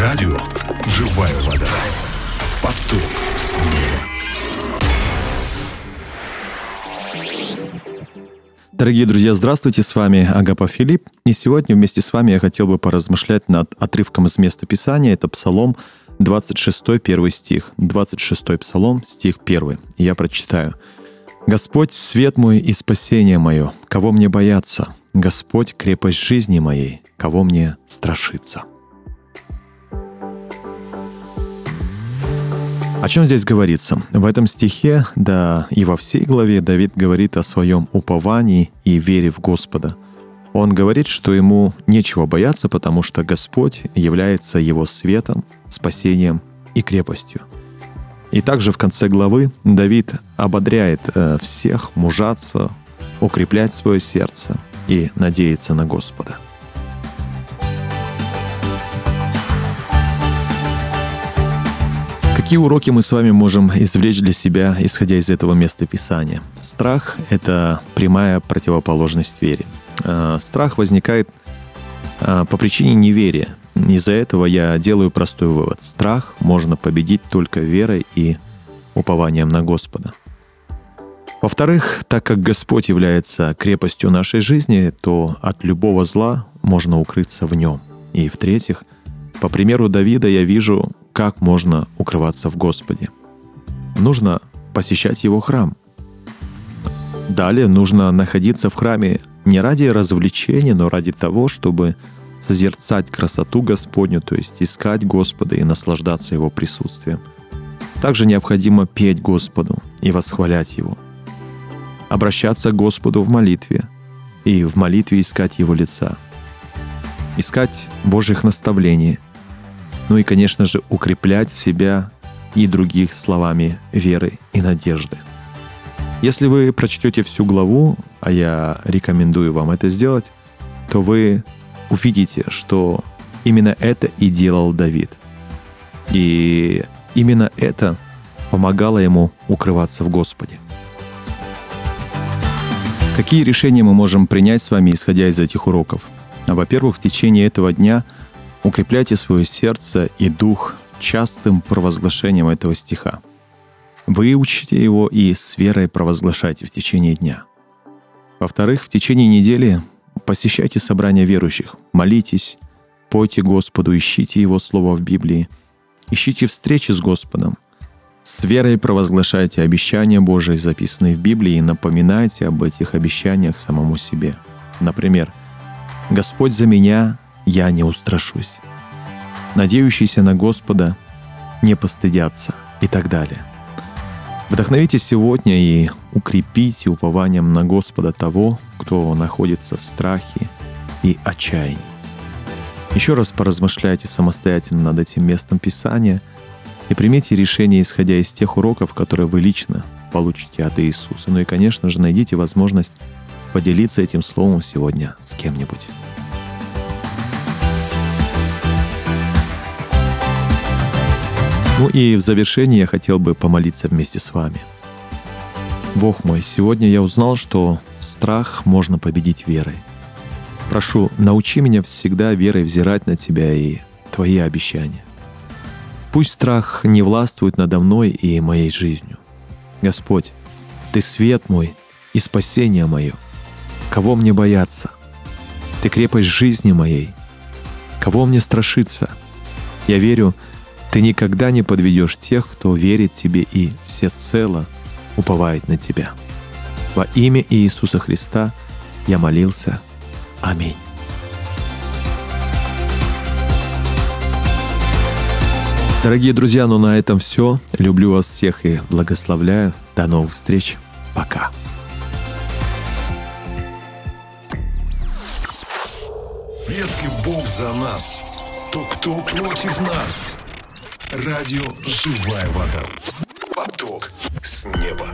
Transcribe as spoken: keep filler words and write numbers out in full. Радио «Живая вода». Поток с неба. Дорогие друзья, здравствуйте, с вами Агапа Филип. И сегодня вместе с вами я хотел бы поразмышлять над отрывком из места Писания. Это Псалом двадцать шесть, первый стих. двадцать шестой Псалом, стих первый. Я прочитаю. «Господь — свет мой и спасение мое, кого мне бояться? Господь — крепость жизни моей, кого мне страшиться?» О чем здесь говорится? В этом стихе, да и во всей главе, Давид говорит о своем уповании и вере в Господа. Он говорит, что ему нечего бояться, потому что Господь является его светом, спасением и крепостью. И также в конце главы Давид ободряет всех мужаться, укреплять свое сердце и надеяться на Господа. Какие уроки мы с вами можем извлечь для себя, исходя из этого места Писания? Страх — это прямая противоположность вере. Страх возникает по причине неверия. Из-за этого я делаю простой вывод. Страх можно победить только верой и упованием на Господа. Во-вторых, так как Господь является крепостью нашей жизни, то от любого зла можно укрыться в Нем. И в-третьих, по примеру Давида я вижу, как можно укрываться в Господе. Нужно посещать Его храм. Далее нужно находиться в храме не ради развлечения, но ради того, чтобы созерцать красоту Господню, то есть искать Господа и наслаждаться Его присутствием. Также необходимо петь Господу и восхвалять Его. Обращаться к Господу в молитве и в молитве искать Его лица. Искать Божьих наставлений. Ну и, конечно же, укреплять себя и других словами веры и надежды. Если вы прочтете всю главу, а я рекомендую вам это сделать, то вы увидите, что именно это и делал Давид. И именно это помогало ему укрываться в Господе. Какие решения мы можем принять с вами, исходя из этих уроков? Во-первых, в течение этого дня укрепляйте свое сердце и дух частым провозглашением этого стиха. Выучите его и с верой провозглашайте в течение дня. Во-вторых, в течение недели посещайте собрания верующих, молитесь, пойте Господу, ищите Его Слово в Библии, ищите встречи с Господом, с верой провозглашайте обещания Божии, записанные в Библии, и напоминайте об этих обещаниях самому себе. Например, «Господь за меня, я не устрашусь», «Надеющиеся на Господа не постыдятся» и так далее. Вдохновитесь сегодня и укрепите упованием на Господа того, кто находится в страхе и отчаянии. Еще раз поразмышляйте самостоятельно над этим местом Писания и примите решение, исходя из тех уроков, которые вы лично получите от Иисуса. Ну и, конечно же, найдите возможность поделиться этим словом сегодня с кем-нибудь. Ну и в завершение я хотел бы помолиться вместе с вами. Бог мой, сегодня я узнал, что страх можно победить верой. Прошу, научи меня всегда верой взирать на Тебя и Твои обещания. Пусть страх не властвует надо мной и моей жизнью. Господь, Ты свет мой и спасение мое. Кого мне бояться? Ты крепость жизни моей. Кого мне страшиться? Я верю, Ты никогда не подведешь тех, кто верит Тебе и всецело уповает на Тебя. Во имя Иисуса Христа я молился. Аминь. Дорогие друзья, ну на этом все. Люблю вас всех и благословляю. До новых встреч. Пока. Если Бог за нас, то кто против нас? Радио «Живая вода». Поток с неба.